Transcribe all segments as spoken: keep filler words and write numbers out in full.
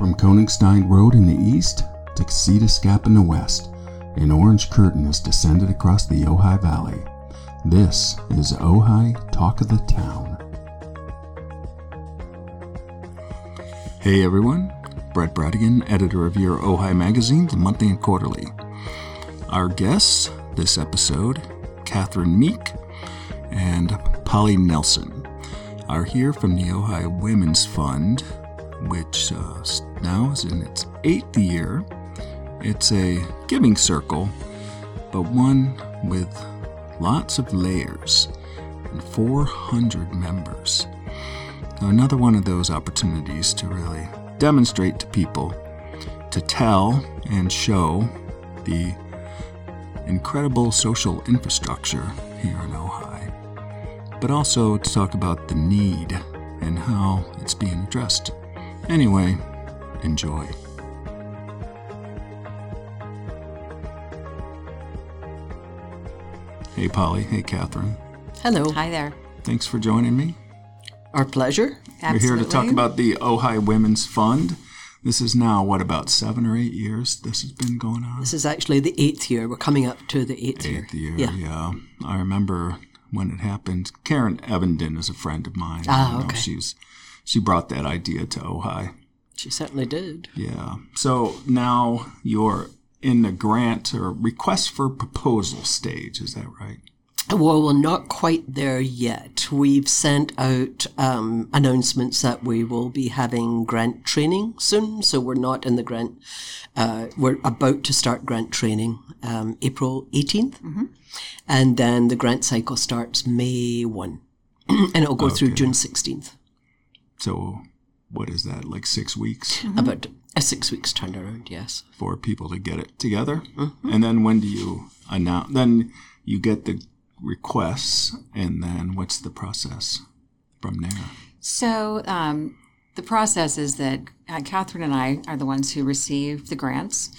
From Koenigstein Road in the east to Casitas Gap in the west, an orange curtain has descended across the Ojai Valley. This is Ojai Talk of the Town. Hey everyone, Brett Bradigan, editor of your Ojai magazine, the monthly and quarterly. Our guests this episode, Catherine Meek and Polly Nelson, are here from the Ojai Women's Fund, which uh, now is in its eighth year. It's a giving circle, but one with lots of layers and four hundred members. Another one of those opportunities to really demonstrate to people, to tell and show the incredible social infrastructure here in Ojai, but also to talk about the need and how it's being addressed. Anyway, enjoy. Hey, Polly. Hey, Catherine. Hello. Hi there. Thanks for joining me. Our pleasure. Absolutely. We're here to talk about the Ojai Women's Fund. This is now, what, about seven or eight years this has been going on? This is actually the eighth year. We're coming up to the eighth, eighth year. Eighth year, yeah. yeah. I remember when it happened. Karen Evenden is a friend of mine. Ah, you know, okay. She's, she brought that idea to Ojai. She certainly did. Yeah. So now you're in the grant or request for proposal stage, is that right? Well, we're not quite there yet. We've sent out um, announcements that we will be having grant training soon, so we're not in the grant. Uh, we're about to start grant training um, April eighteenth, mm-hmm. and then the grant cycle starts May first, and it'll go okay. through June sixteenth. So what is that, like six weeks? Mm-hmm. About a six weeks turnaround, yes. For people to get it together. Mm-hmm. And then when do you announce? Then you get the requests, and then what's the process from there? So um, the process is that uh, Catherine and I are the ones who receive the grants,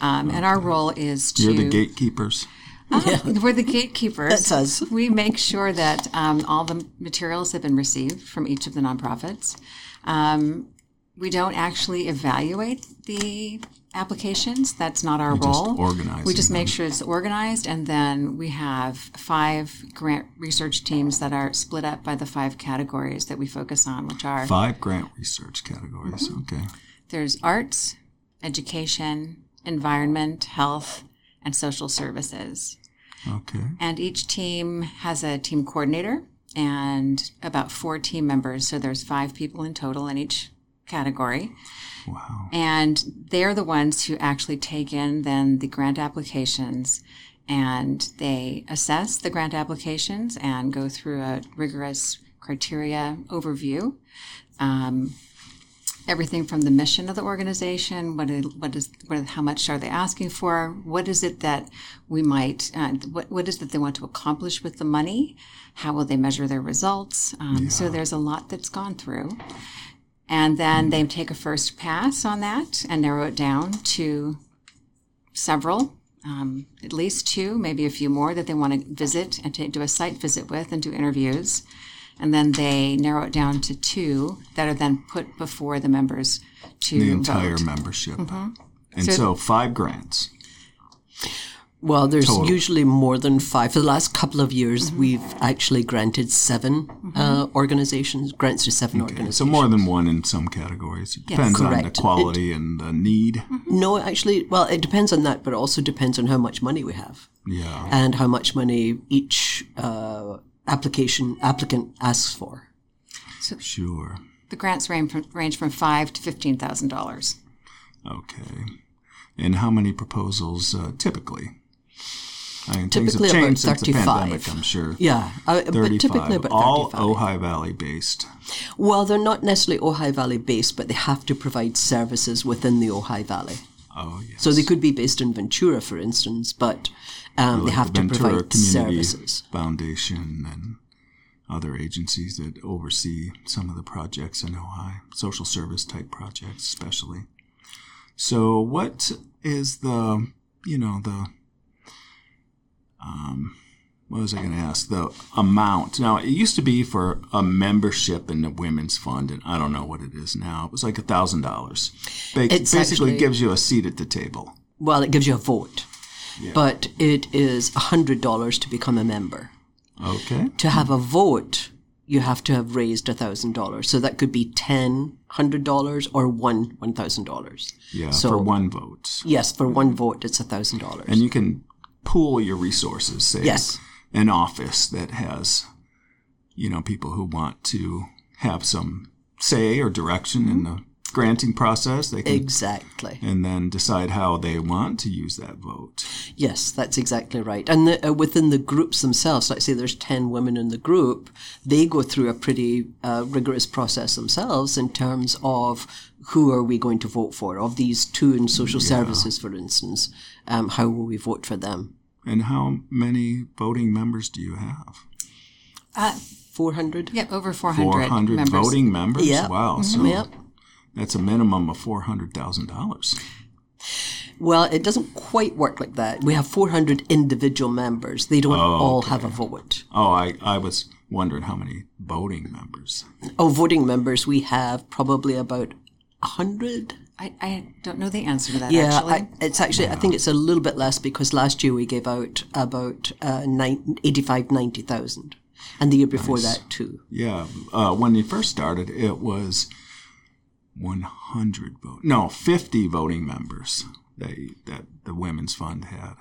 um, okay. and our role is to... You're the gatekeepers. Uh, yeah. We're the gatekeepers. That's us. We make sure that um, all the materials have been received from each of the nonprofits. Um, we don't actually evaluate the applications. That's not our You're role. Just we just them. make sure it's organized, and then we have five grant research teams that are split up by the five categories that we focus on, which are... Five grant research categories, mm-hmm. okay. There's arts, education, environment, health, and social services. Okay. And each team has a team coordinator and about four team members, so there's five people in total in each category. Wow. And they're the ones who actually take in then the grant applications, and they assess the grant applications and go through a rigorous criteria overview. Um, everything from the mission of the organization, what is, what is, what, how much are they asking for? What is it that we might, uh, what, what is it that they want to accomplish with the money? How will they measure their results? Um, yeah. So there's a lot that's gone through. And then they take a first pass on that and narrow it down to several, um, at least two, maybe a few more that they want to visit and to do a site visit with and do interviews. And then they narrow it down to two that are then put before the members to vote. The entire vote. membership. Mm-hmm. And so, so five grants. Well, there's Total. usually more than five. For the last couple of years, mm-hmm. we've actually granted seven mm-hmm. uh, organizations, grants to seven okay. organizations. So more than one in some categories. It yes. depends Correct. on the quality it, and the need. Mm-hmm. No, actually, well, it depends on that, but it also depends on how much money we have. Yeah. And how much money each uh, application applicant asks for. So sure. The grants range from, range from five thousand dollars to fifteen thousand dollars. Okay. And how many proposals uh, typically? I mean, typically things have changed about thirty-five. Since the pandemic, I'm sure. Yeah, uh, but typically about thirty-five. All Ojai Valley based. Well, they're not necessarily Ojai Valley based, but they have to provide services within the Ojai Valley. Oh, yes. So they could be based in Ventura, for instance, but um, like they have the to provide Community services. Foundation and other agencies that oversee some of the projects in Ojai, social service type projects, especially. So, what is the you know the Um, What was I going to ask? The amount. Now, it used to be for a membership in the Women's Fund, and I don't know what it is now. It was like one thousand dollars. It basically actually, gives you a seat at the table. Well, it gives you a vote. Yeah. But it is one hundred dollars to become a member. Okay. To have a vote, you have to have raised one thousand dollars. So that could be ten dollars, one hundred dollars, or one $1,000. Yeah, so, for one vote. Yes, for one vote, it's one thousand dollars. And you can pool your resources, say. Yes. An office that has, you know, people who want to have some say or direction in the granting process. They can, exactly. And then decide how they want to use that vote. Yes, that's exactly right. And the, uh, within the groups themselves, like say there's ten women in the group, they go through a pretty uh, rigorous process themselves in terms of who are we going to vote for. Of these two in social yeah. services, for instance, um, how will we vote for them? And how many voting members do you have? Uh, four hundred. Yep, over four hundred. four hundred members. Voting members? Yep. Wow. Mm-hmm. So yep. That's a minimum of four hundred thousand dollars. Well, it doesn't quite work like that. We have four hundred individual members. They don't oh, all okay. have a vote. Oh, I, I was wondering how many voting members. Oh, voting members, we have probably about one hundred. I, I don't know the answer to that, yeah, actually. I, it's actually, yeah. I think it's a little bit less because last year we gave out about uh, eighty-five, ninety thousand, and the year before nice. that too. Yeah. Uh, when they first started, it was one hundred vote. No, fifty voting members they, that the Women's Fund had.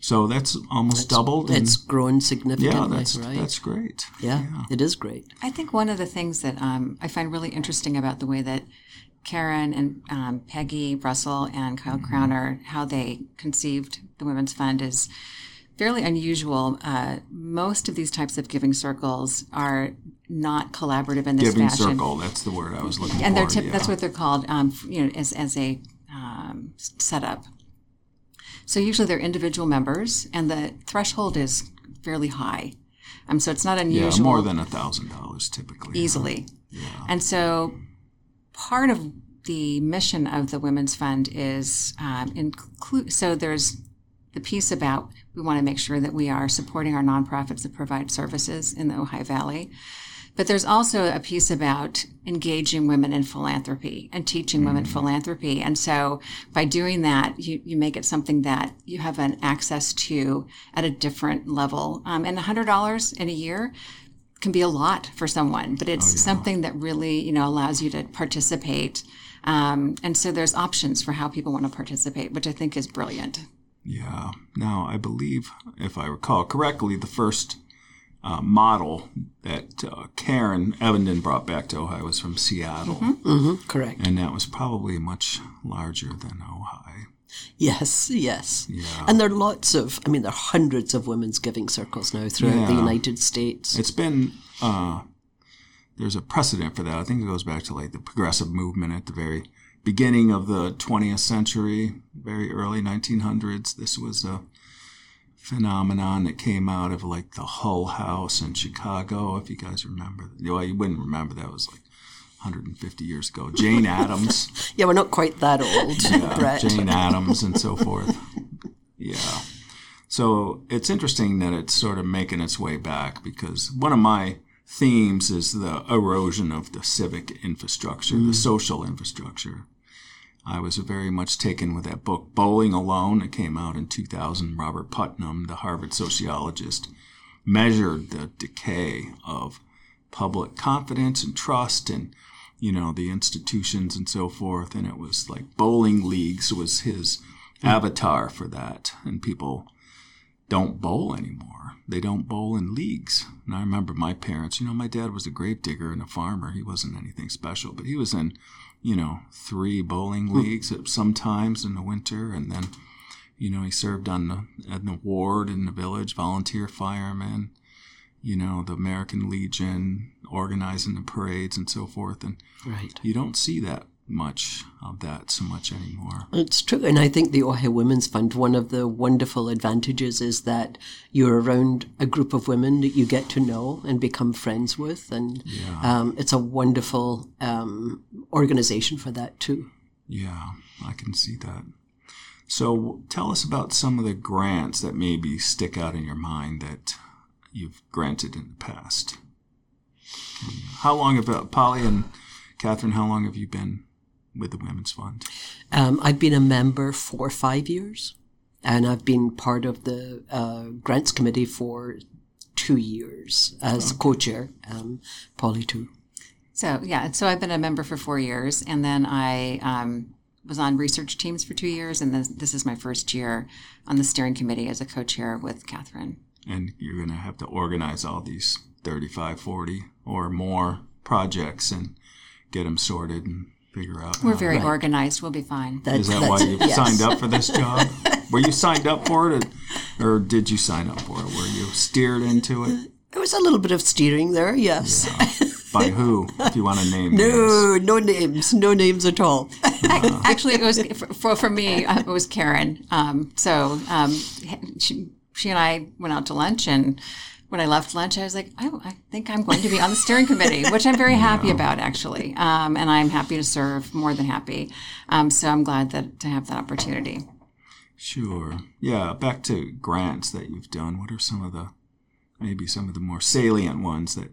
So that's almost that's, doubled. It's grown significantly, yeah, that's, right? That's great. Yeah, yeah, it is great. I think one of the things that um, I find really interesting about the way that Karen and um, Peggy Russell and Kyle mm-hmm. Crowner, how they conceived the Women's Fund is fairly unusual. Uh, most of these types of giving circles are not collaborative in this giving fashion. Giving circle, that's the word I was looking and for. And tip- yeah. that's what they're called, um, you know, as, as a um, setup. So usually they're individual members, and the threshold is fairly high. Um, so it's not unusual. Yeah, more than one thousand dollars typically. Easily. Yeah. And so part of the mission of the Women's Fund is um, include. So there's the piece about we want to make sure that we are supporting our nonprofits that provide services in the Ojai Valley, but there's also a piece about engaging women in philanthropy and teaching mm-hmm. women philanthropy. And so by doing that, you, you make it something that you have an access to at a different level. Um, and one hundred dollars in a year can be a lot for someone, but it's oh, yeah. something that really, you know, allows you to participate. Um, and so there's options for how people want to participate, which I think is brilliant. Yeah. Now, I believe, if I recall correctly, the first uh, model that uh, Karen Evenden brought back to Ojai was from Seattle. Mm-hmm. Mm-hmm. Correct. And that was probably much larger than Ojai. Yes, yes. Yeah. And there are lots of, I mean, there are hundreds of women's giving circles now throughout yeah. the United States. It's been, uh, there's a precedent for that. I think it goes back to like the progressive movement at the very beginning of the twentieth century, very early nineteen hundreds. This was a phenomenon that came out of like the Hull House in Chicago, if you guys remember. Well, you wouldn't remember that. It was like one hundred fifty years ago. Jane Addams. Yeah, we're not quite that old, yeah, Brett. Jane Addams and so forth. Yeah. So it's interesting that it's sort of making its way back because one of my themes is the erosion of the civic infrastructure, mm. the social infrastructure. I was very much taken with that book, Bowling Alone. It came out in two thousand. Robert Putnam, the Harvard sociologist, measured the decay of public confidence and trust and, you know, the institutions and so forth. And it was like bowling leagues was his avatar for that. And people don't bowl anymore. They don't bowl in leagues. And I remember my parents, you know, my dad was a gravedigger and a farmer. He wasn't anything special, but he was in, you know, three bowling leagues at sometimes in the winter. And then, you know, he served on the, on the ward in the village, volunteer fireman, you know, the American Legion, organizing the parades and so forth. And right. you don't see that much of that so much anymore. It's true. And I think the Ojai Women's Fund, one of the wonderful advantages is that you're around a group of women that you get to know and become friends with. And yeah. um, it's a wonderful um, organization for that too. Yeah, I can see that. So tell us about some of the grants that maybe stick out in your mind that you've granted in the past. How long have, Polly and Catherine, how long have you been with the Women's Fund? Um, I've been a member for five years, and I've been part of the uh, grants committee for two years as okay. co-chair, um, Polly too. So, yeah, so I've been a member for four years, and then I um, was on research teams for two years, and this, this is my first year on the steering committee as a co-chair with Catherine. And you're going to have to organize all these thirty-five, forty or more projects and get them sorted and figure out. We're very right. organized. We'll be fine. That, is that why you yes. signed up for this job? Were you signed up for it, or, or did you sign up for it? Were you steered into it? It was a little bit of steering there, yes. Yeah. By who, if you want to name No, names. no names. No names at all. Uh-huh. Actually, it was for, for me, it was Karen. Um, so um, she, she and I went out to lunch, and when I left lunch, I was like, oh, I think I'm going to be on the steering committee, which I'm very yeah. happy about, actually. Um, and I'm happy to serve, more than happy. Um, so I'm glad that to have that opportunity. Sure. Yeah, back to grants that you've done. What are some of the, maybe some of the more salient ones that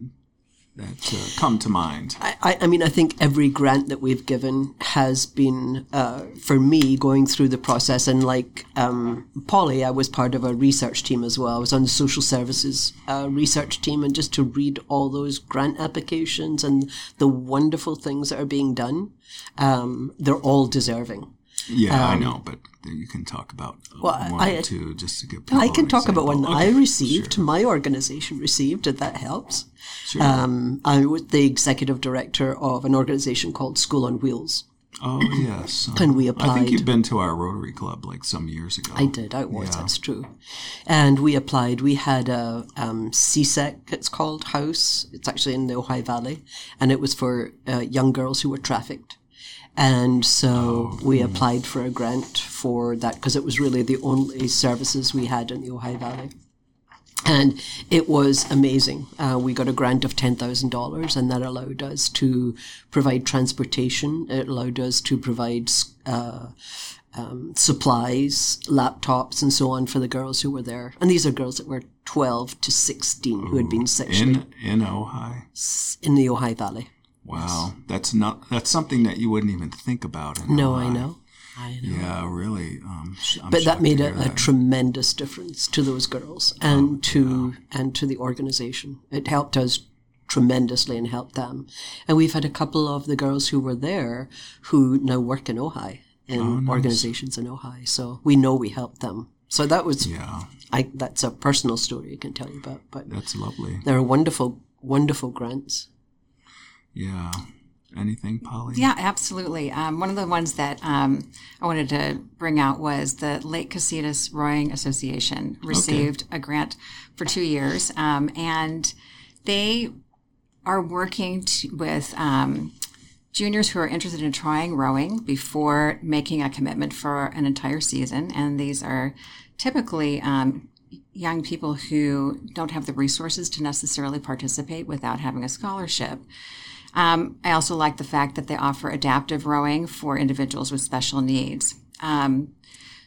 that uh, come to mind? I, I mean, I think every grant that we've given has been, uh, for me, going through the process. And like um, Polly, I was part of a research team as well. I was on the social services uh, research team. And just to read all those grant applications and the wonderful things that are being done, um, they're all deserving. Yeah, um, I know, but you can talk about well, one I, or two just to give people I can talk example. about one okay, I received, sure. my organization received, and that helps. Sure. Um, I was the executive director of an organization called School on Wheels. Oh, yes. Um, and we applied. I think you've been to our Rotary Club like some years ago. I did, I was, yeah. that's true. And we applied. We had a um, C S E C, it's called, house. It's actually in the Ojai Valley, and it was for uh, young girls who were trafficked. And so oh, we applied for a grant for that because it was really the only services we had in the Ojai Valley. And it was amazing. Uh, we got a grant of ten thousand dollars, and that allowed us to provide transportation. It allowed us to provide uh, um, supplies, laptops, and so on for the girls who were there. And these are girls that were twelve to sixteen Ooh, who had been sexually. In, in Ojai? In the Ojai Valley. Wow, that's not that's something that you wouldn't even think about. In no, I know. I know. Yeah, really. Um, I'm but that made a, that. a tremendous difference to those girls and oh, to yeah. and to the organization. It helped us tremendously and helped them. And we've had a couple of the girls who were there who now work in Ojai, in oh, nice. organizations in Ojai. So we know we helped them. So that was yeah. I, that's a personal story I can tell you about. But that's lovely. They're wonderful, wonderful grants. Yeah. Anything, Polly? Yeah, absolutely. Um, one of the ones that um, I wanted to bring out was the Lake Casitas Rowing Association received okay. a grant for two years, um, and they are working to, with um, juniors who are interested in trying rowing before making a commitment for an entire season, and these are typically um, young people who don't have the resources to necessarily participate without having a scholarship. Um, I also like the fact that they offer adaptive rowing for individuals with special needs. Um,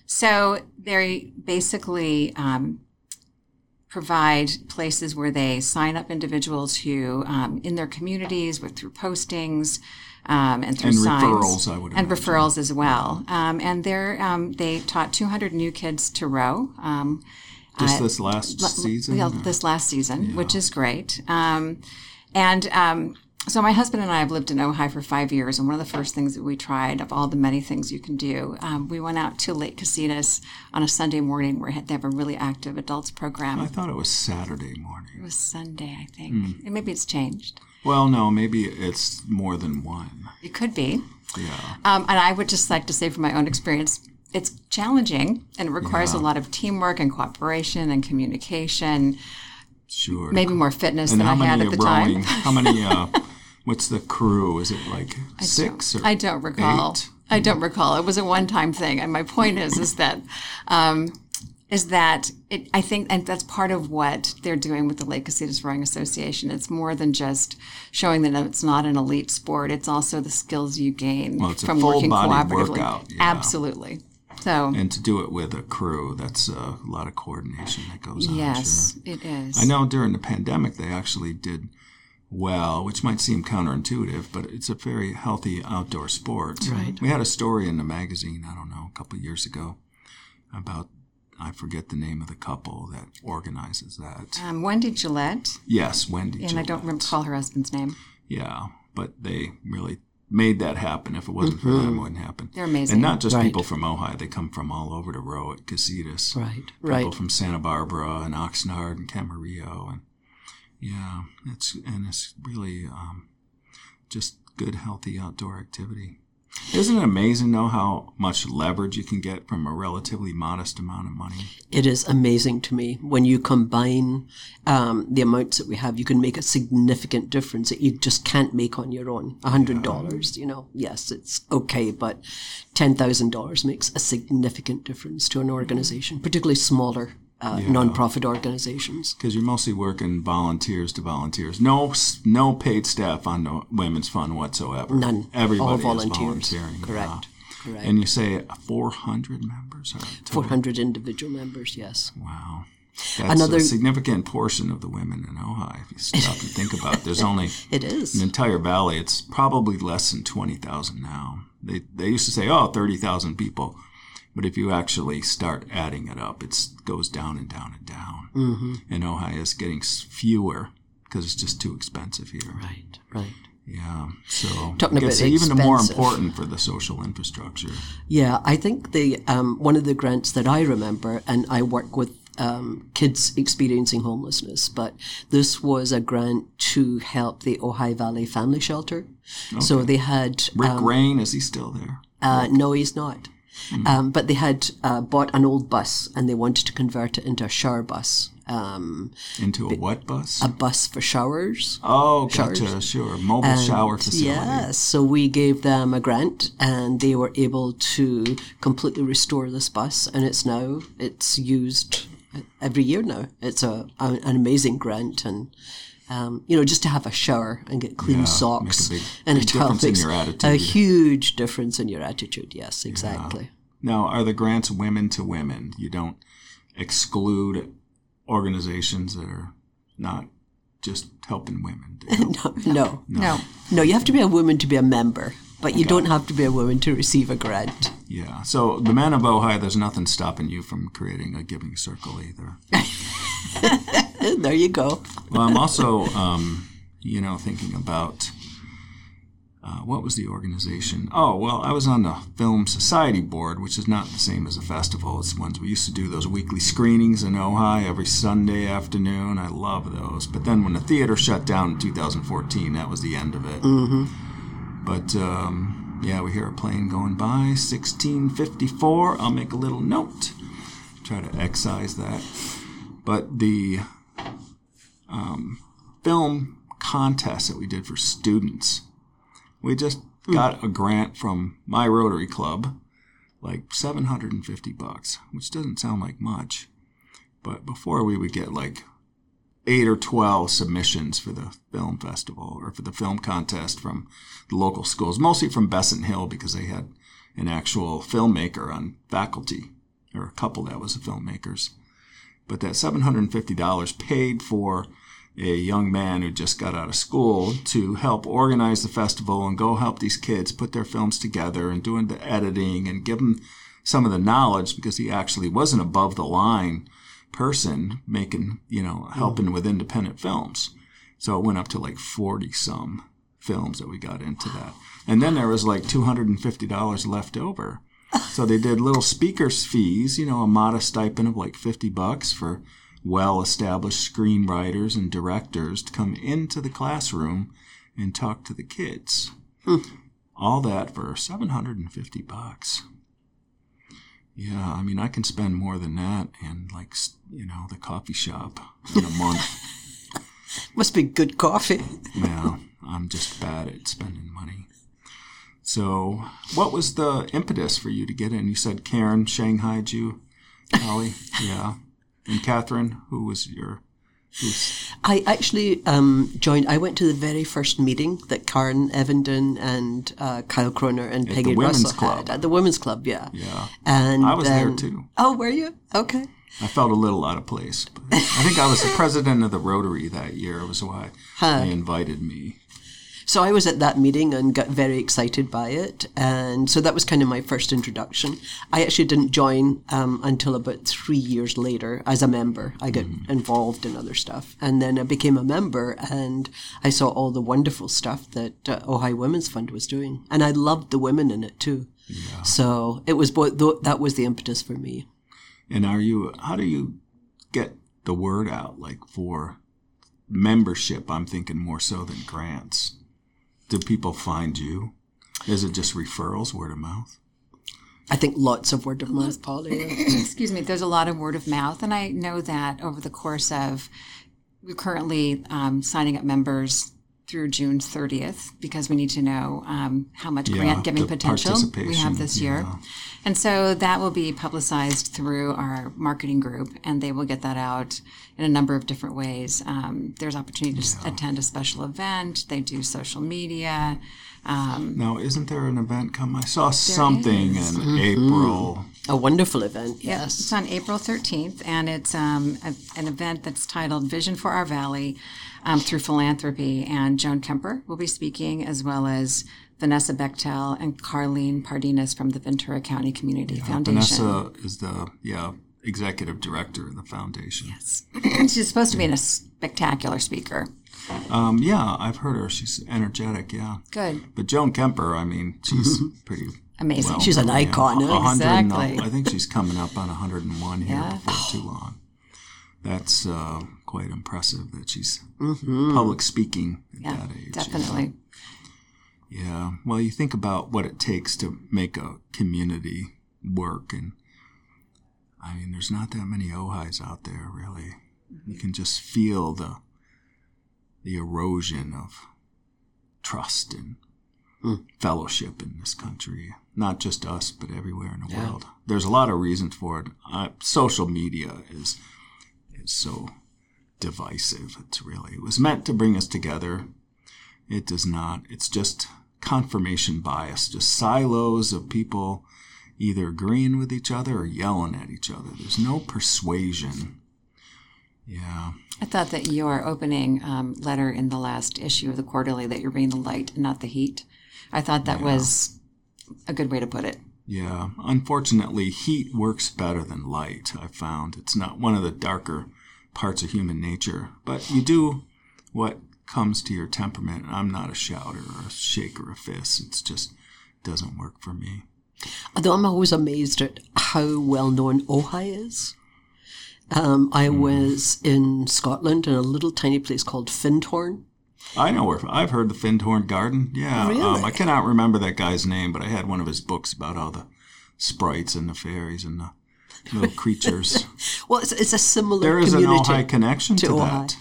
so they basically um, provide places where they sign up individuals who, um, in their communities, with through postings um, and through and signs. And referrals, I would imagine. And referrals as well. Um, and they're, um, they taught two hundred new kids to row. Um, Just uh, this last l- season? L- this last season, yeah. which is great. Um, and... Um, So my husband and I have lived in Ojai for five years, and one of the first things that we tried, of all the many things you can do, um, we went out to Lake Casitas on a Sunday morning where they have a really active adults program. I thought it was Saturday morning. It was Sunday, I think. Mm. Maybe it's changed. Well, no, maybe it's more than one. It could be. Yeah. Um, and I would just like to say from my own experience, it's challenging, and it requires yeah. a lot of teamwork and cooperation and communication. Sure. Maybe more fitness and than I had at the rowing, time. How many... Uh, What's the crew? Is it like I six or I don't recall. Eight? I don't recall. It was a one-time thing. And my point is, is that, um, is that it, I think, and that's part of what they're doing with the Lake Casitas Rowing Association. It's more than just showing that it's not an elite sport. It's also the skills you gain well, from working cooperatively. Workout, yeah. Absolutely. So, and to do it with a crew, that's a lot of coordination that goes on. Yes, sure. It is. I know during the pandemic they actually did well, which might seem counterintuitive, but it's a very healthy outdoor sport. Right. We had a story in the magazine, I don't know, a couple of years ago about, I forget the name of the couple that organizes that. Um, Wendy Gillette. Yes, Wendy and Gillette. And I don't recall her husband's name. Yeah, but they really made that happen. If it wasn't mm-hmm. for them, it wouldn't happen. They're amazing. And not just right. people from Ojai. They come from all over the row at Casitas. Right, people right. People from Santa Barbara and Oxnard and Camarillo. And, yeah, it's, and it's really um, just good, healthy outdoor activity. Isn't it amazing, though, how much leverage you can get from a relatively modest amount of money? It is amazing to me. When you combine um, the amounts that we have, you can make a significant difference that you just can't make on your own. one hundred dollars, yeah. You know, yes, it's okay, but ten thousand dollars makes a significant difference to an organization, particularly smaller uh, yeah. nonprofit organizations. Because you're mostly working volunteers to volunteers. No no paid staff on the Women's Fund whatsoever. None. Everybody All volunteers. Is volunteering. Correct. Uh, Correct. And you say four hundred members? four hundred individual members, yes. Wow. That's Another, a significant portion of the women in Ojai, if you stop and think about it. There's only it is. An entire valley. It's probably less than twenty thousand now. They, they used to say, oh, thirty thousand people. But if you actually start adding it up, it goes down and down and down. Mm-hmm. And Ojai is getting fewer because it's just too expensive here. Right, right. Yeah, so Talking I guess about even more important for the social infrastructure. Yeah, I think the um, one of the grants that I remember, and I work with um, kids experiencing homelessness, but this was a grant to help the Ojai Valley Family Shelter. Okay. So they had... Rick um, Rain, is he still there? Uh, no, he's not. Mm-hmm. Um, but they had uh, bought an old bus and they wanted to convert it into a shower bus. Um, into a what bus? A bus for showers. Oh, showers. Gotcha, sure. Mobile and shower facility. Yes, yeah, so we gave them a grant and they were able to completely restore this bus and it's now, it's used every year now. It's a, a an amazing grant and... Um, you know, just to have a shower and get clean yeah, socks makes a big, and big a towel makes in your attitude. A huge difference in your attitude. Yes, exactly. Yeah. Now, are the grants women to women? You don't exclude organizations that are not just helping women. Help. no, no, no, no, no. You have to be a woman to be a member, but you Got don't it. have to be a woman to receive a grant. Yeah. So the men of Ojai, there's nothing stopping you from creating a giving circle either. There you go. Well, I'm also, um, you know, thinking about uh, what was the organization? Oh, well, I was on the Film Society Board, which is not the same as a festival. It's ones we used to do those weekly screenings in Ojai every Sunday afternoon. I love those. But then when the theater shut down in two thousand fourteen, that was the end of it. Mm-hmm. But, um, yeah, we hear a plane going by, sixteen fifty-four. I'll make a little note, try to excise that. But the um, film contest that we did for students, we just got a grant from my Rotary Club, like seven hundred fifty bucks, which doesn't sound like much. But before we would get like eight or twelve submissions for the film festival or for the film contest from the local schools, mostly from Besant Hill because they had an actual filmmaker on faculty or a couple that was the filmmakers. But that seven hundred fifty dollars paid for a young man who just got out of school to help organize the festival and go help these kids put their films together and doing the editing and give them some of the knowledge because he actually was an above-the-line person making, you know, helping with independent films. So it went up to like forty-some films that we got into that. And then there was like two hundred fifty dollars left over. So they did little speaker's fees, you know, a modest stipend of like fifty bucks for well-established screenwriters and directors to come into the classroom and talk to the kids. Mm. All that for seven hundred fifty bucks. Yeah, I mean, I can spend more than that and like, you know, the coffee shop in a month. Must be good coffee. Yeah, I'm just bad at spending money. So what was the impetus for you to get in? You said Karen shanghaied you, Polly. Yeah. And Catherine, who was your Yes. I actually um, joined, I went to the very first meeting that Karen Evenden and uh, Kyle Crowner and at Peggy Russell Club. had. At the Women's Club, yeah. Yeah. And I was um, there too. Oh, were you? Okay. I felt a little out of place. But I think I was the president of the Rotary that year. It was why huh. they invited me. So I was at that meeting and got very excited by it. And so that was kind of my first introduction. I actually didn't join um, until about three years later as a member. I got mm-hmm. involved in other stuff. And then I became a member and I saw all the wonderful stuff that uh, Ojai Women's Fund was doing. And I loved the women in it too. Yeah. So it was both, th- that was the impetus for me. And are you, how do you get the word out, like for membership? I'm thinking more so than grants. Do people find you? Is it just referrals, word of mouth? I think lots of word of mouth, Polly. Excuse me. There's a lot of word of mouth. And I know that over the course of, we're currently um, signing up members through June thirtieth because we need to know um, how much yeah, grant giving potential we have this year. Yeah. And so that will be publicized through our marketing group, and they will get that out in a number of different ways. Um, there's opportunity to yeah. attend a special event. They do social media. Um, now, isn't there an event coming? I saw something is. in mm-hmm. April. A wonderful event, yes. Yeah, it's on April thirteenth, and it's um, a, an event that's titled Vision for Our Valley um, through Philanthropy. And Joan Kemper will be speaking, as well as Vanessa Bechtel and Carlene Pardinas from the Ventura County Community yeah, Foundation. Vanessa is the yeah executive director of the foundation. Yes, she's supposed to be yeah. a spectacular speaker. Um, yeah, I've heard her. She's energetic. Yeah, good. But Joan Kemper, I mean, she's pretty amazing. Well, she's an icon. Yeah, exactly. I think she's coming up on one hundred and one here yeah. before too long. That's uh, quite impressive that she's mm-hmm. public speaking at yeah, that age. Definitely. You know? Yeah. Well, you think about what it takes to make a community work. And I mean, there's not that many Ojais out there, really. Mm-hmm. You can just feel the the erosion of trust and mm. fellowship in this country. Not just us, but everywhere in the yeah. world. There's a lot of reasons for it. Uh, social media is is so divisive. It's really, it was meant to bring us together. It does not. It's just confirmation bias, just silos of people either agreeing with each other or yelling at each other. There's no persuasion. Yeah. I thought that your opening um, letter in the last issue of the quarterly, that you're bringing the light, not the heat. I thought that yeah. was a good way to put it. Yeah. Unfortunately, heat works better than light, I found. It's not one of the darker parts of human nature. But you do what comes to your temperament. I'm not a shouter or a shaker of fists. It's just doesn't work for me. Although I'm always amazed at how well known Ojai is. Um, I mm. was in Scotland in a little tiny place called Findhorn. I know where I've heard the Findhorn Garden. Yeah, really? um, I cannot remember that guy's name, but I had one of his books about all the sprites and the fairies and the little creatures. Well, it's, it's a similar. There is an Ojai connection to, to that. Ojai.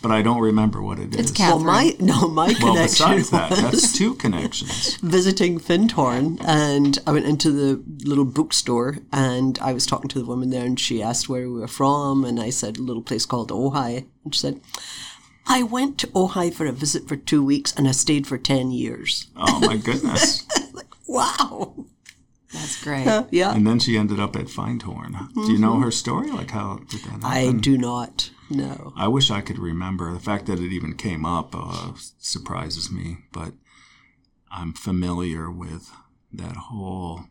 But I don't remember what it is. It's Catherine. Well, my, no, my connection well, besides that, that's two connections. Visiting Findhorn, and I went into the little bookstore, and I was talking to the woman there, and she asked where we were from, and I said, a little place called Ojai. And she said, I went to Ojai for a visit for two weeks, and I stayed for ten years. Oh, my goodness. Like, wow. That's great. Uh, yeah. And then she ended up at Findhorn. Mm-hmm. Do you know her story? Like, how did that happen? I do not. No. I wish I could remember. The fact that it even came up uh, surprises me, but I'm familiar with that whole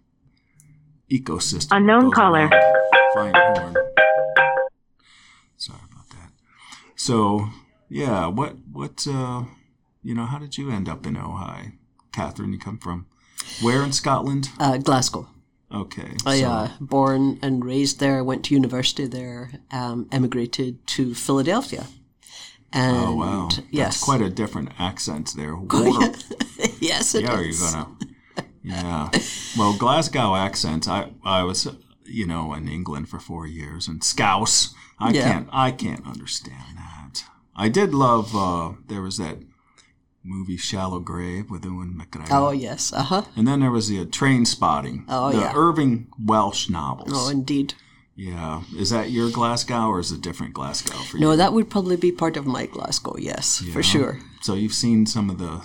ecosystem. Unknown caller. Findhorn. Sorry about that. So, yeah, what, what, uh, you know, how did you end up in Ojai? Catherine, you come from where in Scotland? Uh, Glasgow. Okay. I so. uh, born and raised there, went to university there, um, emigrated to Philadelphia. And oh, wow. Yes. That's quite a different accent there. Water. Yes, it yeah, is. Are you gonna, yeah. Well, Glasgow accents, I, I was, you know, in England for four years, and Scouse, I, yeah. can't, I can't understand that. I did love, uh, there was that movie Shallow Grave with Ewan McGregor. Oh, yes. Uh-huh. And then there was the uh, Train Spotting. Oh, the yeah. Irving Welsh novels. Oh, indeed. Yeah. Is that your Glasgow or is it different Glasgow for you? No, that would probably be part of my Glasgow, yes, yeah. for sure. So you've seen some of the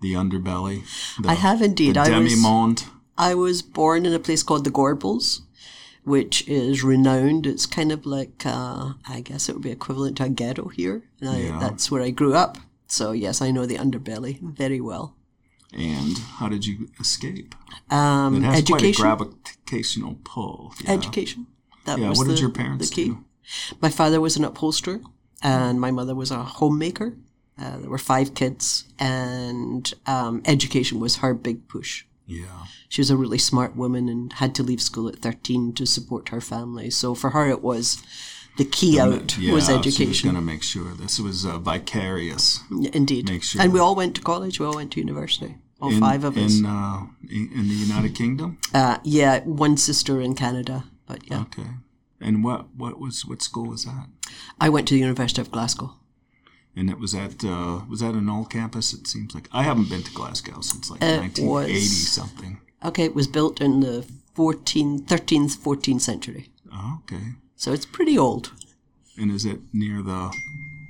the underbelly? The, I have indeed. The demi-monde. I, I was born in a place called the Gorbals, which is renowned. It's kind of like, uh, I guess it would be equivalent to a ghetto here. And I, yeah. That's where I grew up. So, yes, I know the underbelly very well. And how did you escape? Um, it has education. Quite a gravitational pull. Yeah. Education. That yeah, was what the, did your parents the key. do? My father was an upholsterer, and my mother was a homemaker. Uh, there were five kids, and um, education was her big push. Yeah, she was a really smart woman and had to leave school at thirteen to support her family. So for her, it was the key um, out yeah, was education. She was going to make sure this was uh, vicarious. Indeed. Make sure and we all went to college. We all went to university. All in, five of us. In, uh, in the United Kingdom? Uh, yeah, one sister in Canada. But yeah. Okay. And what, what was what school was that? I went to the University of Glasgow. And it was at uh, was that an all campus? It seems like I haven't been to Glasgow since like nineteen eighty something. Okay, it was built in the fourteenth, thirteenth, fourteenth century. Oh, okay. So it's pretty old. And is it near the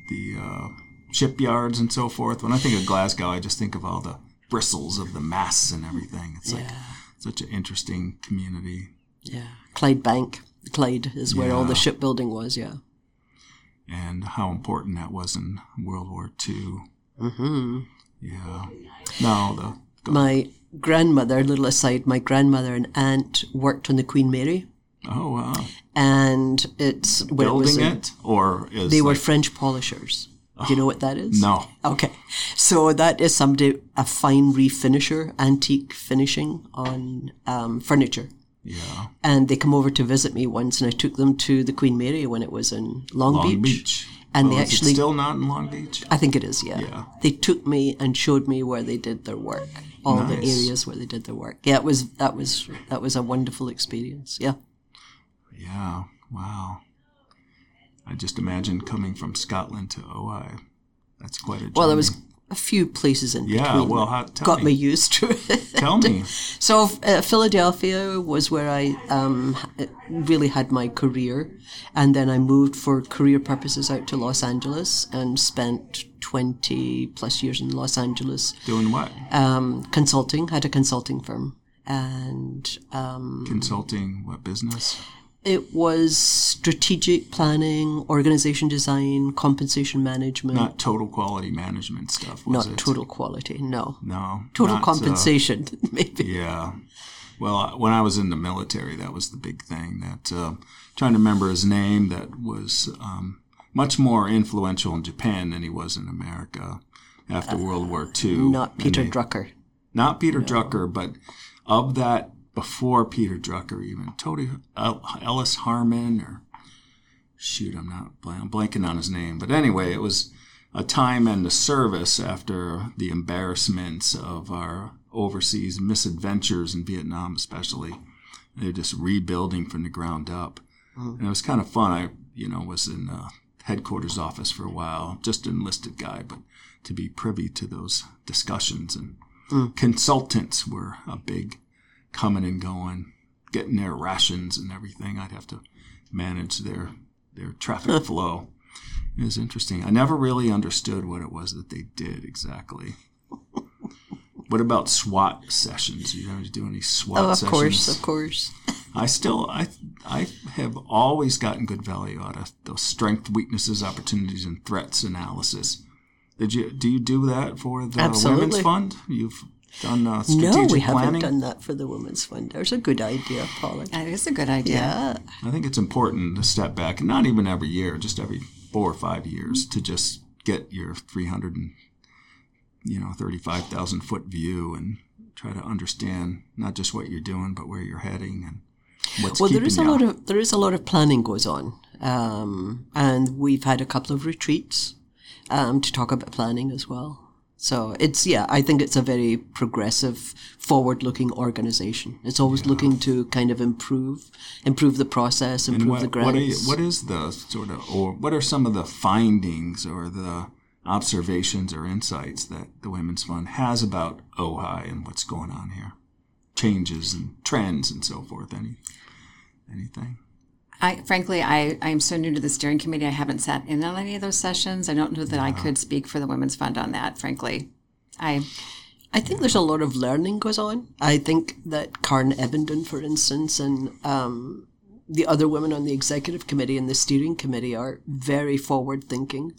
the uh, shipyards and so forth? When I think of Glasgow, I just think of all the bristles of the masts and everything. It's yeah. like such an interesting community. Yeah, Clyde Bank. Clyde is where yeah. all the shipbuilding was, yeah. And how important that was in World War Two. Mm-hmm. Yeah. Now, the... My grandmother, little aside, my grandmother and aunt worked on the Queen Mary. Oh, wow. And it's... Building it? Was it a, or is They like... were French polishers. Do you know what that is? No. Okay. So that is somebody, a fine refinisher, antique finishing on um, furniture. Yeah. And they come over to visit me once, and I took them to the Queen Mary when it was in Long, Long Beach. Long Beach. And well, they actually, is it still not in Long Beach? I think it is, yeah. yeah. They took me and showed me where they did their work, all nice. the areas where they did their work. Yeah, it was that was that was a wonderful experience. Yeah. Yeah. Wow. I just imagine coming from Scotland to Ojai. That's quite a journey. Well, it was a few places in yeah, between well, how, got me. me used to it. Tell me. So uh, Philadelphia was where I um, really had my career. And then I moved for career purposes out to Los Angeles and spent twenty plus years in Los Angeles. Doing what? Um, consulting. Had a consulting firm. And um, consulting what business? It was strategic planning, organization design, compensation management. Not total quality management stuff, was it? Not total quality, no. No. Total compensation, uh, maybe. Yeah. Well, when I was in the military, that was the big thing. That uh, trying to remember his name, that was um, much more influential in Japan than he was in America after uh, World War Two. Not Peter they, Drucker. Not Peter no. Drucker, but of that, before Peter Drucker even, Tony Ellis Harmon, or shoot, I'm not I'm blanking on his name. But anyway, it was a time in the service after the embarrassments of our overseas misadventures in Vietnam especially. They're just rebuilding from the ground up. Mm-hmm. And it was kind of fun. I you know, was in the headquarters office for a while, just an enlisted guy, but to be privy to those discussions. And mm-hmm. consultants were a big... coming and going, getting their rations and everything. I'd have to manage their their traffic flow. It was interesting. I never really understood what it was that they did exactly. What about SWAT sessions? You ever do any SWAT oh, of sessions? Of course, of course. I still, I I have always gotten good value out of those strengths, weaknesses, opportunities, and threats analysis. Did you do you do that for the Absolutely. Women's Fund? You've Done, uh, no, we planning. haven't done that for the Women's Fund. There's a good idea, Paula. That is a good idea. Yeah. I think it's important to step back, and not even every year, just every four or five years, to just get your three hundred and you know thirty-five thousand foot view and try to understand not just what you're doing, but where you're heading and what's. Well, there is a lot of there is a lot of planning goes on, um, and we've had a couple of retreats um, to talk about planning as well. So it's, yeah, I think it's a very progressive, forward-looking organization. It's always yeah. looking to kind of improve, improve the process, improve what, the grants. What, are you, what is the sort of, or what are some of the findings or the observations or insights that the Women's Fund has about Ojai and what's going on here? Changes and trends and so forth, any, anything? I, frankly, I, I am so new to the steering committee. I haven't sat in on any of those sessions. I don't know that no. I could speak for the Women's Fund on that, frankly. I I think there's a lot of learning goes on. I think that Karen Evenden, for instance, and um, the other women on the executive committee and the steering committee are very forward thinking.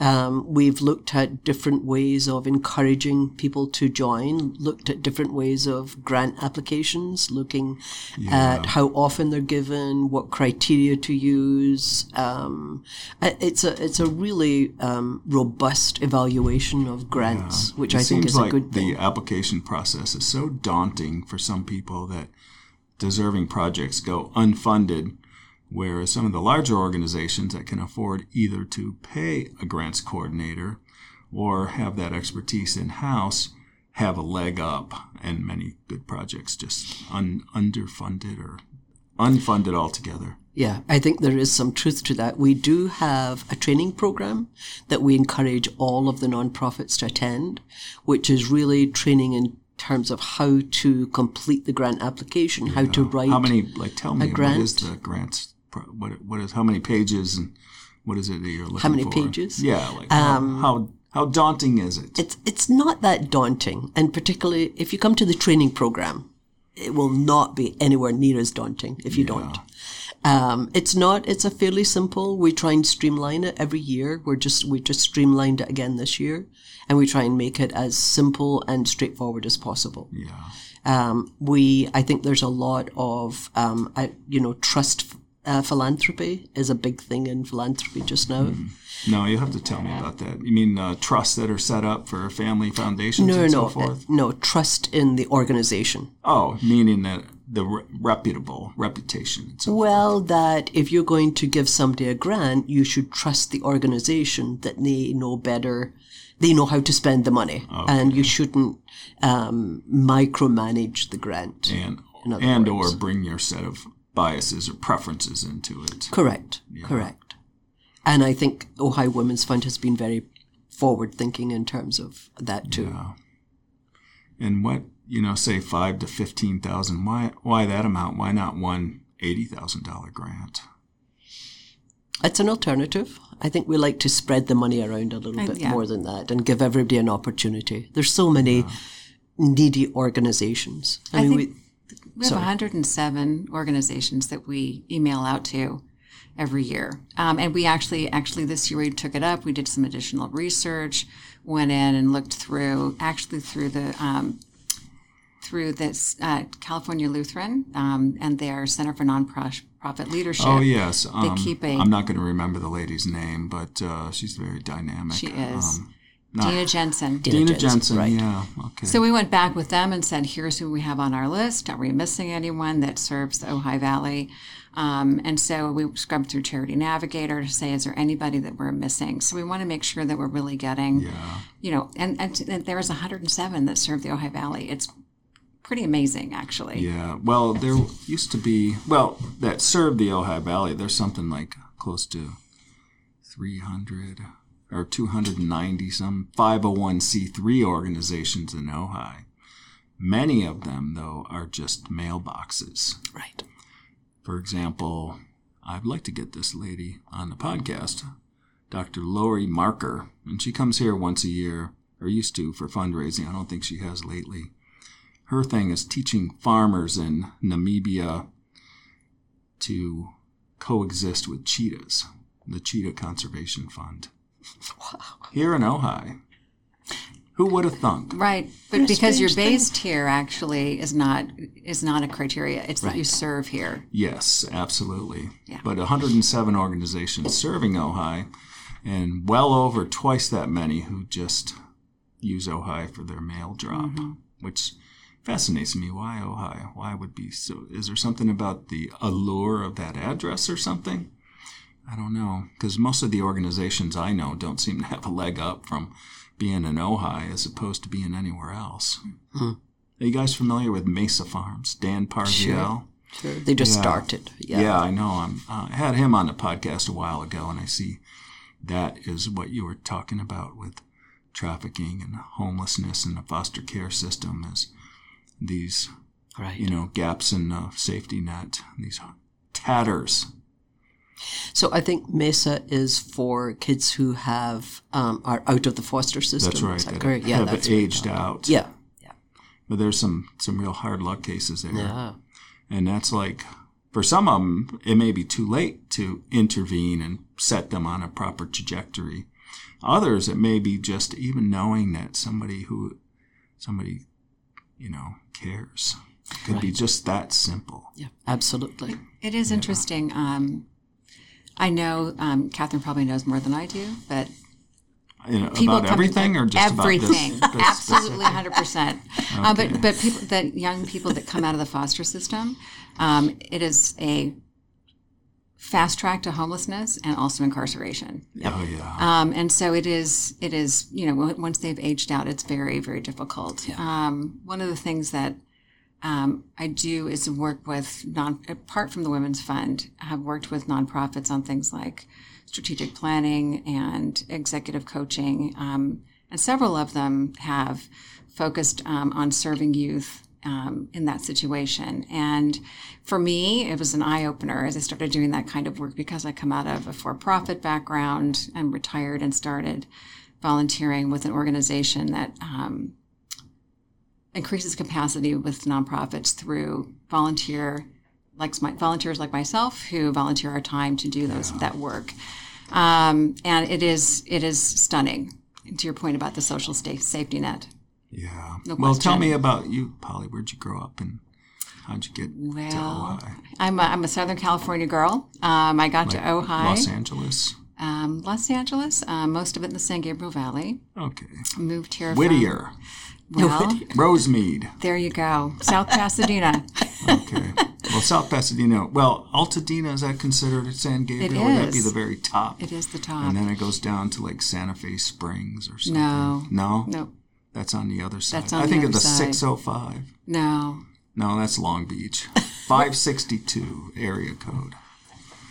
Um, we've looked at different ways of encouraging people to join, looked at different ways of grant applications, looking yeah. at how often they're given, what criteria to use. Um, it's a, it's a really um, robust evaluation of grants, yeah. which it I think is like a good thing. The application process is so daunting for some people that deserving projects go unfunded, whereas some of the larger organizations that can afford either to pay a grants coordinator or have that expertise in-house have a leg up, and many good projects just un- underfunded or unfunded altogether. Yeah, I think there is some truth to that. We do have a training program that we encourage all of the nonprofits to attend, which is really training in terms of how to complete the grant application, how to write how many like tell me what is the grants what what is how many pages and what is it that you're looking for? How many for? pages? Yeah, like um, how, how how daunting is it? It's it's not that daunting, and particularly if you come to the training program, it will not be anywhere near as daunting if you yeah. don't. Um, it's not, it's a fairly simple, we try and streamline it every year. We're just, we just streamlined it again this year, and we try and make it as simple and straightforward as possible. Yeah. Um, we, I think there's a lot of, um, I, you know, trust uh, philanthropy is a big thing in philanthropy just now. Mm. No, you'll have to tell me about that. You mean uh, trusts that are set up for family foundations no, and no, so forth? Uh, no, trust in the organization. Oh, meaning that the re- reputable reputation. And so well, forth. That if you're going to give somebody a grant, you should trust the organization that they know better. They know how to spend the money, okay. and you shouldn't um, micromanage the grant. And, and or bring your set of biases or preferences into it. Correct, yeah. correct. And I think Ojai Women's Fund has been very forward-thinking in terms of that too. Yeah. And what, you know, say five to fifteen thousand. Why, why that amount? Why not one eighty thousand dollar grant? It's an alternative. I think we like to spread the money around a little and, bit yeah. more than that, and give everybody an opportunity. There's so many yeah. needy organizations. I, I mean, think we, we have one hundred and seven organizations that we email out to every year. Um, and we actually, actually this year we took it up. We did some additional research, went in and looked through, actually through the, um, through this uh, California Lutheran um, and their Center for Nonprofit Leadership. Oh, yes. Um, they keep a, I'm not going to remember the lady's name, but uh, she's very dynamic. She is. Um, Nah. Dina Jensen. Dina, Dina Jensen, Jensen right. yeah. Okay. So we went back with them and said, here's who we have on our list. Are we missing anyone that serves the Ojai Valley? Um, and so we scrubbed through Charity Navigator to say, is there anybody that we're missing? So we want to make sure that we're really getting, yeah. you know, and, and, and there was one hundred seven that serve the Ojai Valley. It's pretty amazing, actually. Yeah. Well, there used to be, well, that served the Ojai Valley, there's something like close to three hundred or two hundred ninety some five oh one c three organizations in Ojai. Many of them, though, are just mailboxes. Right. For example, I'd like to get this lady on the podcast, Doctor Lori Marker, and she comes here once a year, or used to, for fundraising. I don't think she has lately. Her thing is teaching farmers in Namibia to coexist with cheetahs, the Cheetah Conservation Fund. Wow. Here in Ojai. Who would have thunk? Right. But There's because you're based thing. here actually is not is not a criteria. It's right. that you serve here. Yes, absolutely. Yeah. But one hundred seven organizations serving Ojai, and well over twice that many who just use Ojai for their mail drop, mm-hmm. which fascinates me. Why Ojai? Why would be so? Is there something about the allure of that address or something? I don't know, because most of the organizations I know don't seem to have a leg up from being in Ojai as opposed to being anywhere else. Mm-hmm. Are you guys familiar with Mesa Farms? Dan Parziel? Sure. sure. They just yeah. started. Yeah. yeah, I know. I'm, uh, I had him on the podcast a while ago, and I see that is what you were talking about with trafficking and homelessness and the foster care system is these, right. you know, gaps in the safety net, these tatters So I think Mesa is for kids who have um, are out of the foster system. That's right. Is that correct? Yeah, have that's aged out. Yeah, yeah. But there's some some real hard luck cases there. Yeah. And that's like, for some of them, it may be too late to intervene and set them on a proper trajectory. Others, it may be just even knowing that somebody who, somebody, you know, cares. It could right. be just that simple. Yeah, absolutely. It is yeah. interesting. Um, I know um, Catherine probably knows more than I do, but you know, people about everything or just everything, about everything, absolutely, hundred okay. percent. Uh, but but people that young people that come out of the foster system, um, it is a fast track to homelessness and also incarceration. Yep. Oh yeah. Um, and so it is. It is. You know, once they've aged out, it's very very difficult. Yeah. Um, one of the things that Um, I do is work with, non, apart from the Women's Fund, I have worked with nonprofits on things like strategic planning and executive coaching. Um, and several of them have focused um, on serving youth um, in that situation. And for me, it was an eye-opener as I started doing that kind of work, because I come out of a for-profit background and retired and started volunteering with an organization that um, increases capacity with nonprofits through volunteer, like my, volunteers like myself who volunteer our time to do those yeah. that work, um, and it is it is stunning. To your point about the social safety net. Yeah. No well, question. Tell me about you, Polly. Where'd you grow up, and how'd you get well, to Ojai? I'm a, I'm a Southern California girl. Um, I got like to Ojai, Los Angeles. Um, Los Angeles, uh, most of it in the San Gabriel Valley. Okay. Moved here. Whittier. From, Well, Rosemead. There you go. South Pasadena. Okay. Well, South Pasadena. Well, Altadena, is that considered at San Gabriel? It is. Would that be the very top? It is the top. And then it goes down to like Santa Fe Springs or something. No. No? No. That's on the other side. That's on I the think other it's side. six oh five. No. No, that's Long Beach. five sixty-two area code.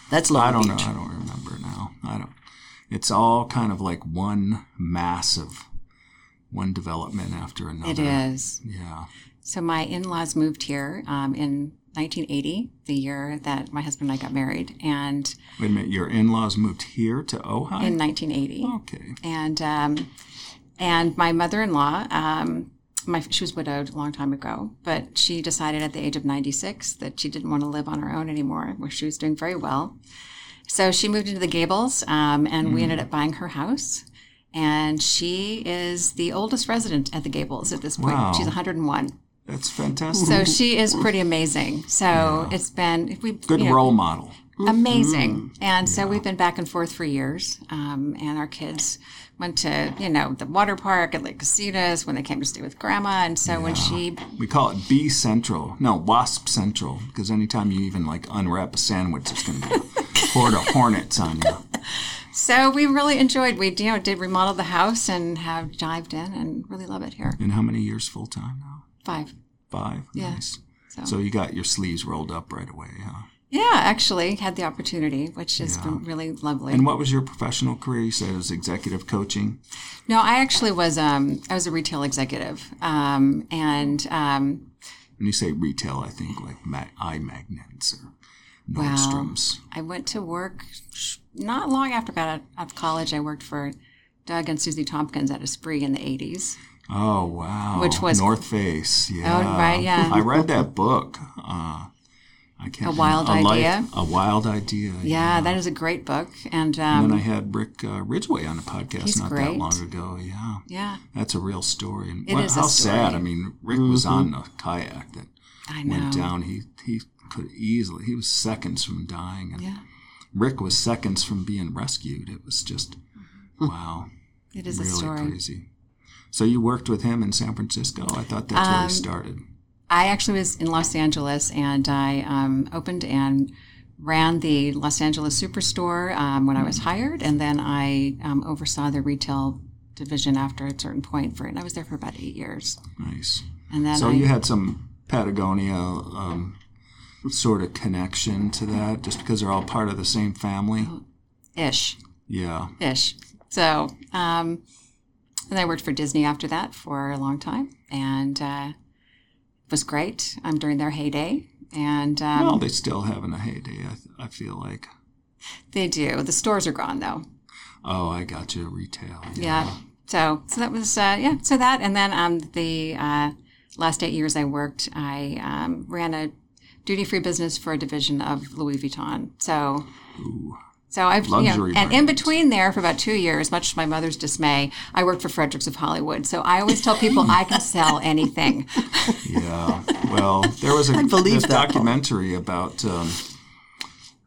That's Long I don't Beach. know. I don't remember now. I don't. It's all kind of like one massive... one development after another. It is. Yeah. So my in-laws moved here um, in nineteen eighty, the year that my husband and I got married. And wait a minute, your in-laws moved here to Ojai? In nineteen eighty. Okay. And um, and my mother-in-law, um, my she was widowed a long time ago, but she decided at the age of ninety-six that she didn't want to live on her own anymore, where she was doing very well. So she moved into the Gables, um, and mm. we ended up buying her house. And she is the oldest resident at the Gables at this point. Wow. She's one hundred one. That's fantastic. So she is pretty amazing. So yeah. it's been... we Good you know, role model. Amazing. Mm. And yeah. so we've been back and forth for years. Um, and our kids went to, you know, the water park at Lake Casitas when they came to stay with Grandma. And so yeah. when she... We call it Bee Central. No, Wasp Central. Because anytime you even, like, unwrap a sandwich, it's going to be a horde of hornets on you. So we really enjoyed. We you know, did remodel the house and have dived in and really love it here. And how many years full time now? Five. Five? Yeah. Nice. So. so you got your sleeves rolled up right away, huh? Yeah, actually had the opportunity, which has yeah. been really lovely. And what was your professional career? You said it was executive coaching? No, I actually was um, I was a retail executive. Um, and um, when you say retail, I think like eye magnets or Nordstrom's. Well, I went to work... Not long after about out of college, I worked for Doug and Susie Tompkins at Esprit in the eighties. Oh, wow. Which was... North Face, yeah. Oh, right, yeah. I read that book. Uh, I can't A Wild remember. Idea. A, life, a Wild Idea. Yeah, yeah, that is a great book. And, um, and then I had Rick uh, Ridgway on a podcast not great. that long ago. Yeah. Yeah. That's a real story. And it what, is how a story. sad. I mean, Rick mm-hmm. was on a kayak that I know. went down. He, he could easily... He was seconds from dying. And yeah. Rick was seconds from being rescued. It was just, wow. It is really a story. Crazy. So you worked with him in San Francisco. I thought that's um, where he started. I actually was in Los Angeles, and I um, opened and ran the Los Angeles Superstore um, when I was hired, and then I um, oversaw the retail division after a certain point for it. And I was there for about eight years. Nice. And then so I, you had some Patagonia... Um, sort of connection to that, just because they're all part of the same family? Ish. Yeah. Ish. So, um, and I worked for Disney after that for a long time, and uh, it was great um, during their heyday. And um, well, they're still having a heyday, I, I feel like. They do. The stores are gone, though. Oh, I got you. Retail. Yeah. yeah. So so that was, uh, yeah, so that. And then um, the uh, last eight years I worked, I um, ran a duty-free business for a division of Louis Vuitton. So Ooh. so I've, you know, and in between there for about two years, much to my mother's dismay, I worked for Frederick's of Hollywood. So I always tell people I can sell anything. Yeah. Well, there was a this that, documentary Paul. about... Um,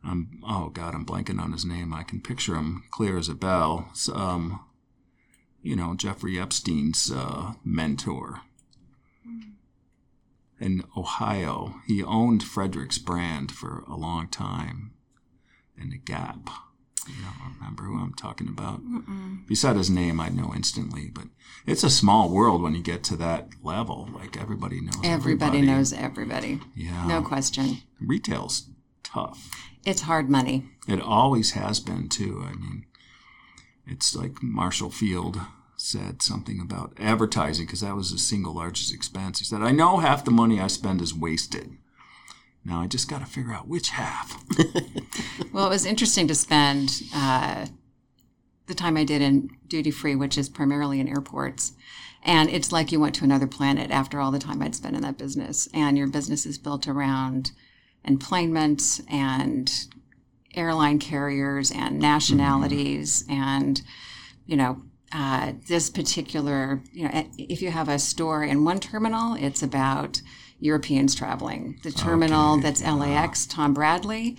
I'm, oh, God, I'm blanking on his name. I can picture him clear as a bell. Um, you know, Jeffrey Epstein's uh, mentor in Ohio. He owned Frederick's brand for a long time in the Gap. I don't remember who I'm talking about. Mm-mm. Beside his name, I know instantly. But it's a small world when you get to that level. Like, everybody knows everybody. Everybody knows everybody. Yeah. No question. Retail's tough. It's hard money. It always has been, too. I mean, it's like Marshall Field said something about advertising, because that was the single largest expense. He said, I know half the money I spend is wasted. Now I just got to figure out which half. Well, it was interesting to spend uh, the time I did in duty-free, which is primarily in airports. And it's like you went to another planet after all the time I'd spent in that business. And your business is built around employment and airline carriers and nationalities, mm-hmm. and, you know, uh, this particular, you know, if you have a store in one terminal, it's about Europeans traveling. The terminal okay. that's L A X, Tom Bradley,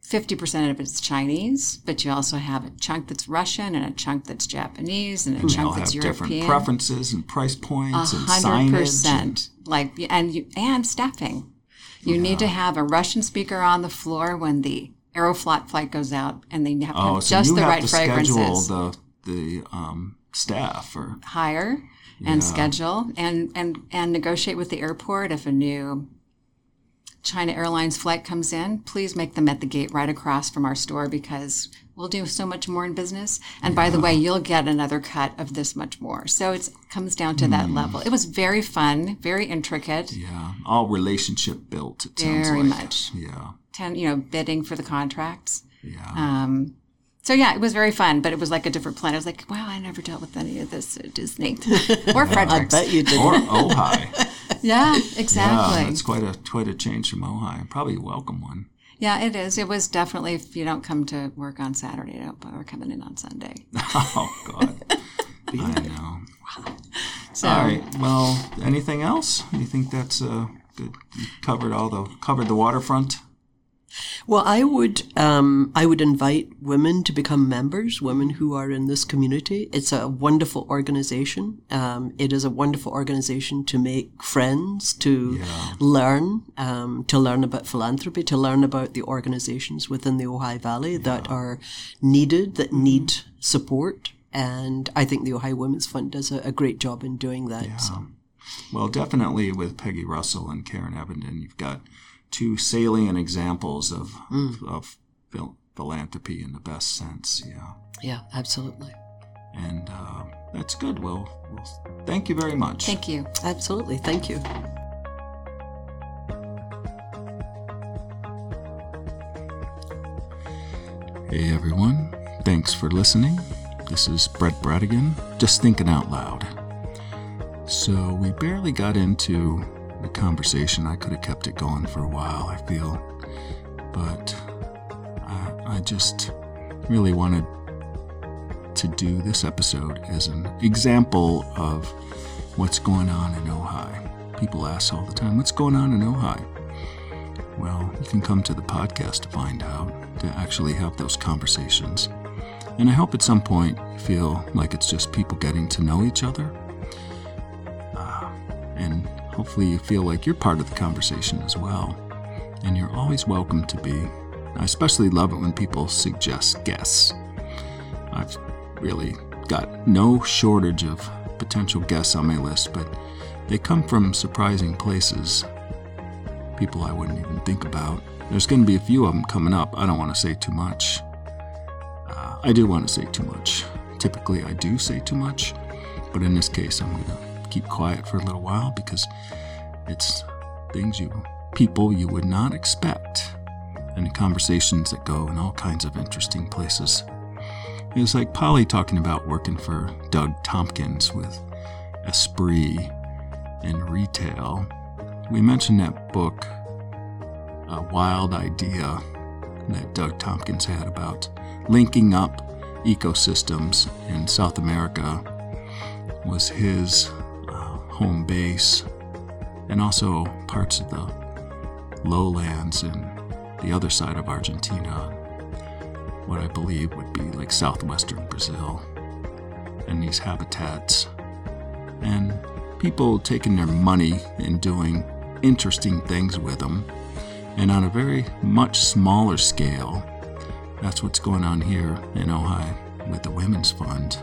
fifty percent of it's Chinese, but you also have a chunk that's Russian and a chunk that's Japanese and a and chunk that's European. Different preferences and price points and signage. one hundred percent. Like, and, you, and staffing. You yeah. need to have a Russian speaker on the floor when the Aeroflot flight goes out, and they have to have oh, so just the right fragrances. You have to schedule the, the um, staff. Or, Hire and yeah. schedule and, and, and negotiate with the airport. If a new China Airlines flight comes in, please make them at the gate right across from our store, because we'll do so much more in business. And yeah. by the way, you'll get another cut of this much more. So it comes down to mm. that level. It was very fun, very intricate. Yeah, all relationship built, it sounds like. Very much. Yeah. Ten, you know, bidding for the contracts. Yeah. Um, so, yeah, it was very fun, but it was like a different planet. I was like, wow, I never dealt with any of this at Disney or Frederick's. I bet you did. Or Ojai. Yeah, exactly. Yeah, it's quite a, quite a change from Ojai. Probably a welcome one. Yeah, it is. It was definitely, if you don't come to work on Saturday, don't bother coming in on Sunday. Oh, God. I know. Wow. So, all right. Well, anything else? You think that's uh, good? You covered all the covered the waterfront? Well, I would um, I would invite women to become members, women who are in this community. It's a wonderful organization. Um, it is a wonderful organization to make friends, to yeah. learn, um, to learn about philanthropy, to learn about the organizations within the Ojai Valley yeah. that are needed, that mm-hmm. need support. And I think the Ojai Women's Fund does a, a great job in doing that. Yeah. So. Well, definitely with Peggy Russell and Karen Evenden, you've got two salient examples of mm. of phil- philanthropy in the best sense. Yeah. Yeah, absolutely. And uh, that's good. Well, well, thank you very much. Thank you. Absolutely. Thank you. Hey, everyone. Thanks for listening. This is Brett Bradigan, just thinking out loud. So we barely got into the conversation. I could have kept it going for a while, I feel, but I, I just really wanted to do this episode as an example of what's going on in Ojai. People ask all the time, what's going on in Ojai? Well, you can come to the podcast to find out, to actually have those conversations. And I hope at some point you feel like it's just people getting to know each other. Uh, and hopefully you feel like you're part of the conversation as well. And you're always welcome to be. I especially love it when people suggest guests. I've really got no shortage of potential guests on my list, but they come from surprising places. People I wouldn't even think about. There's going to be a few of them coming up. I don't want to say too much. Uh, I do want to say too much. Typically I do say too much, but in this case I'm going to keep quiet for a little while, because it's things you people you would not expect and conversations that go in all kinds of interesting places. It was like Polly talking about working for Doug Tompkins with Esprit and retail. We mentioned that book, A Wild Idea, that Doug Tompkins had about linking up ecosystems in South America was his uh, home base, and also parts of the lowlands and the other side of Argentina, what I believe would be like southwestern Brazil, and these habitats, and people taking their money and doing interesting things with them. And on a very much smaller scale, that's what's going on here in Ojai with the Women's Fund.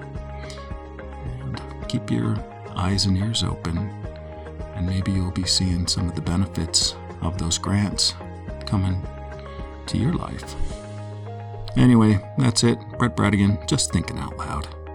And keep your eyes and ears open, and maybe you'll be seeing some of the benefits of those grants coming to your life. Anyway, that's it. Brett Bradigan, just thinking out loud.